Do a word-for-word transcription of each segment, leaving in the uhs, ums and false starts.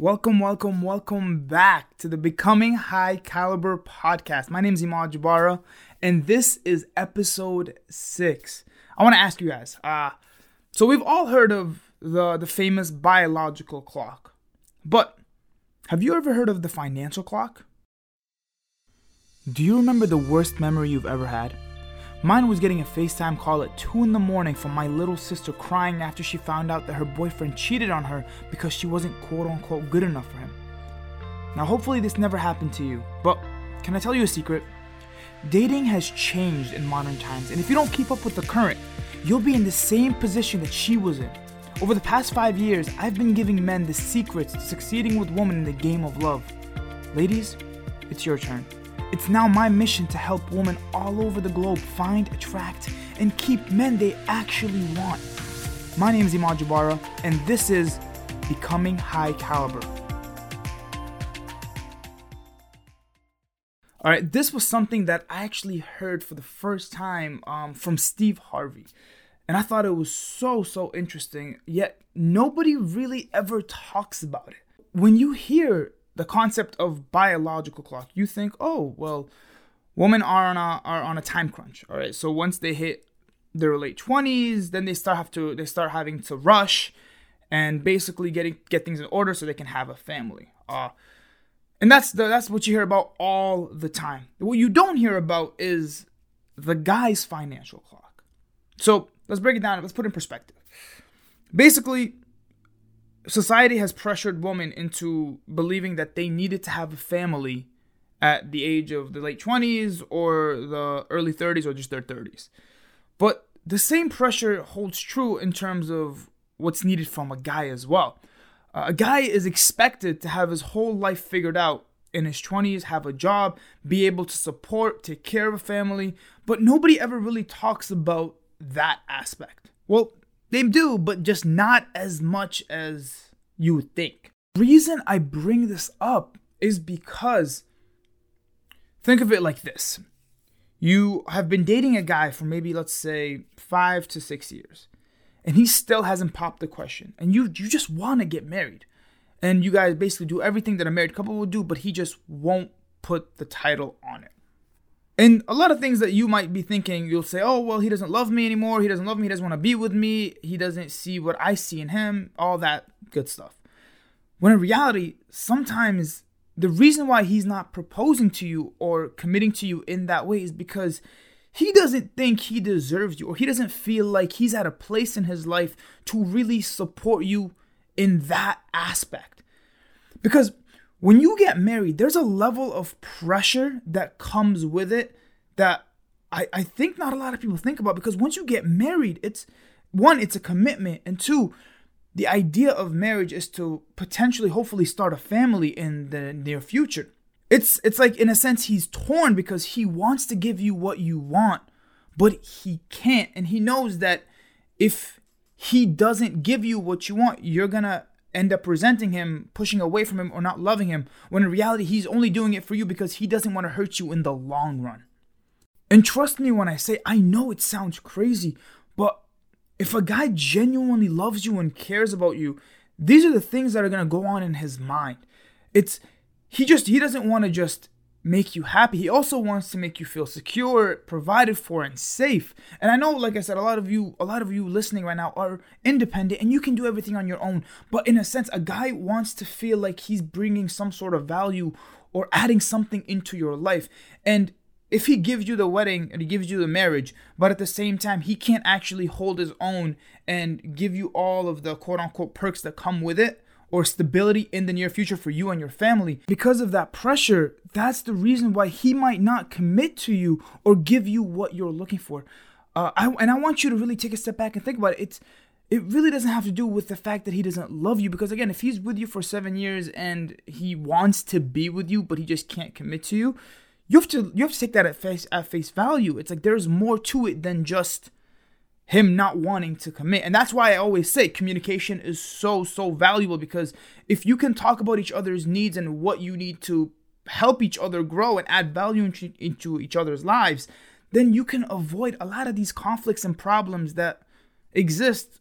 Welcome, welcome, welcome back to the Becoming High Caliber Podcast. My name is Imad Jabara, and this is episode six. I want to ask you guys, uh, so we've all heard of the, the famous biological clock, but have you ever heard of the financial clock? Do you remember the worst memory you've ever had? Mine was getting a FaceTime call at two in the morning from my little sister crying after she found out that her boyfriend cheated on her because she wasn't quote-unquote good enough for him. Now hopefully this never happened to you, but can I tell you a secret? Dating has changed in modern times, and if you don't keep up with the current, you'll be in the same position that she was in. Over the past five years, I've been giving men the secrets to succeeding with women in the game of love. Ladies, it's your turn. It's now my mission to help women all over the globe find, attract, and keep men they actually want. My name is Imad Jabara, and this is Becoming High Caliber. All right, this was something that I actually heard for the first time um, from Steve Harvey. And I thought it was so, so interesting, yet nobody really ever talks about it. When you hear the concept of biological clock, you think, oh, well, women are on a are on a time crunch. All right, so once they hit their late twenties, then they start have to they start having to rush and basically getting get things in order so they can have a family. Uh, and that's the, that's what you hear about all the time. What you don't hear about is the guy's financial clock. So let's break it down. Let's put it in perspective. Basically, society has pressured women into believing that they needed to have a family at the age of the late twenties or the early thirties or just their thirties. But the same pressure holds true in terms of what's needed from a guy as well. Uh, a guy is expected to have his whole life figured out in his twenties, have a job, be able to support, take care of a family, but nobody ever really talks about that aspect. Well, they do, but just not as much as you would think. The reason I bring this up is because, think of it like this. You have been dating a guy for maybe, let's say, five to six years. And he still hasn't popped the question. And you you just want to get married. And you guys basically do everything that a married couple would do, but he just won't put the title on it. And a lot of things that you might be thinking, you'll say, oh, well, he doesn't love me anymore. He doesn't love me. He doesn't want to be with me. He doesn't see what I see in him. All that good stuff. When in reality, sometimes the reason why he's not proposing to you or committing to you in that way is because he doesn't think he deserves you, or he doesn't feel like he's at a place in his life to really support you in that aspect. Because when you get married, there's a level of pressure that comes with it that I, I think not a lot of people think about, because once you get married, it's, one, it's a commitment, and two, the idea of marriage is to potentially, hopefully start a family in the near future. It's it's like, in a sense, he's torn because he wants to give you what you want, but he can't, and he knows that if he doesn't give you what you want, you're going to end up resenting him, pushing away from him, or not loving him, when in reality he's only doing it for you because he doesn't want to hurt you in the long run. And trust me when I say, I know it sounds crazy, but if a guy genuinely loves you and cares about you, these are the things that are going to go on in his mind. It's he just he doesn't want to just make you happy. He also wants to make you feel secure, provided for, and safe. And I know, like I said, a lot of you, a lot of you listening right now are independent and you can do everything on your own. But in a sense, a guy wants to feel like he's bringing some sort of value or adding something into your life. And if he gives you the wedding and he gives you the marriage, but at the same time, he can't actually hold his own and give you all of the quote unquote perks that come with it, or stability in the near future for you and your family. Because of that pressure, that's the reason why he might not commit to you or give you what you're looking for. Uh, I, and I want you to really take a step back and think about it. It's, it really doesn't have to do with the fact that he doesn't love you. Because again, if he's with you for seven years and he wants to be with you, but he just can't commit to you, you have to you have to take that at face at face value. It's like there's more to it than just him not wanting to commit. And that's why I always say communication is so, so valuable, because if you can talk about each other's needs and what you need to help each other grow and add value into each other's lives, then you can avoid a lot of these conflicts and problems that exist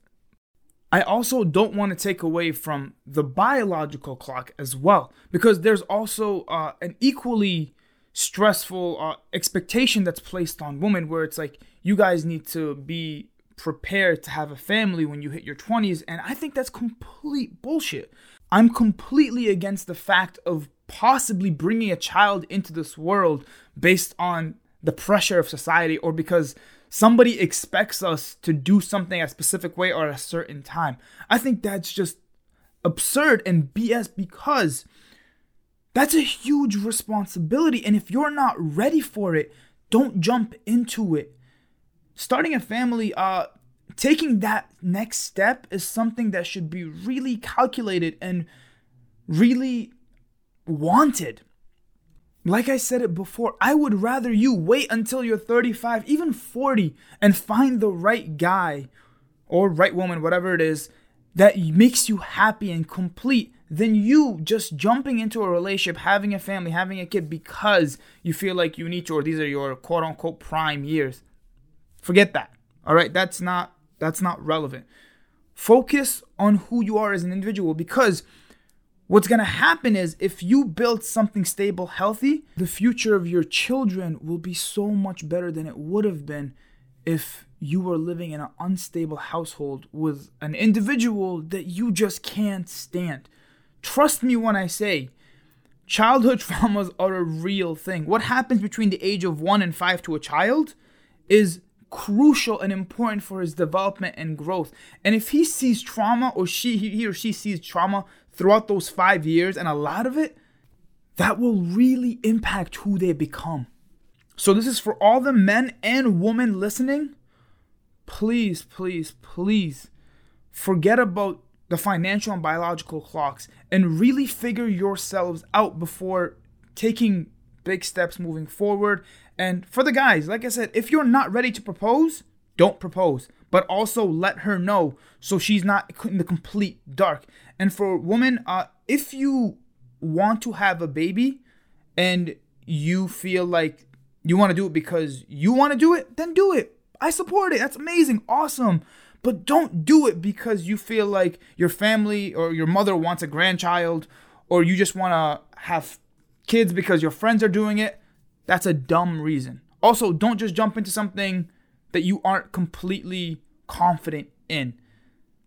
I also don't want to take away from the biological clock as well, because there's also uh, an equally stressful uh, expectation that's placed on women, where it's like, you guys need to be prepared to have a family when you hit your twenties. And I think that's complete bullshit. I'm completely against the fact of possibly bringing a child into this world based on the pressure of society, or because somebody expects us to do something a specific way or at a certain time. I think that's just absurd and B S, because that's a huge responsibility. And if you're not ready for it, don't jump into it. Starting a family, uh, taking that next step is something that should be really calculated and really wanted. Like I said it before, I would rather you wait until you're thirty-five, even forty, and find the right guy or right woman, whatever it is, that makes you happy and complete, than you just jumping into a relationship, having a family, having a kid, because you feel like you need to, or these are your quote-unquote prime years. Forget that, all right? That's not that's not relevant. Focus on who you are as an individual, because what's going to happen is, if you build something stable, healthy, the future of your children will be so much better than it would have been if you were living in an unstable household with an individual that you just can't stand. Trust me when I say, childhood traumas are a real thing. What happens between the age of one and five to a child is crucial and important for his development and growth. And if he sees trauma, or she, he or she sees trauma throughout those five years, and a lot of it, that will really impact who they become. So this is for all the men and women listening. Please, please, please forget about the financial and biological clocks and really figure yourselves out before taking big steps moving forward. And for the guys, like I said, if you're not ready to propose, don't propose, but also let her know so she's not in the complete dark. And for women, uh, if you want to have a baby and you feel like you want to do it because you want to do it, then do it. I support it. That's amazing. Awesome. But don't do it because you feel like your family or your mother wants a grandchild, or you just want to have kids because your friends are doing it. That's a dumb reason. Also, don't just jump into something that you aren't completely confident in.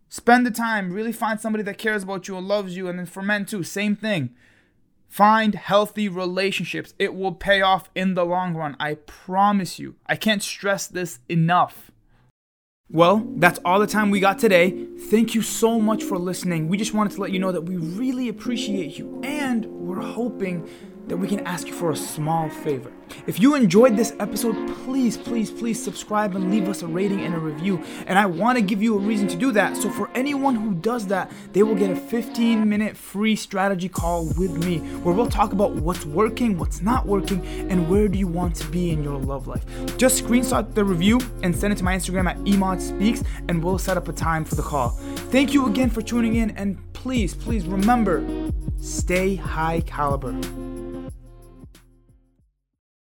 Spend the time. Really find somebody that cares about you and loves you. And then for men too, same thing. Find healthy relationships. It will pay off in the long run. I promise you. I can't stress this enough. Well, that's all the time we got today. Thank you so much for listening. We just wanted to let you know that we really appreciate you. And we're hoping that we can ask you for a small favor. If you enjoyed this episode, please, please, please subscribe and leave us a rating and a review. And I want to give you a reason to do that. So for anyone who does that, they will get a fifteen minute free strategy call with me, where we'll talk about what's working, what's not working, and where do you want to be in your love life. Just screenshot the review and send it to my Instagram at imadspeaks, and we'll set up a time for the call. Thank you again for tuning in, and please, please remember, stay high caliber.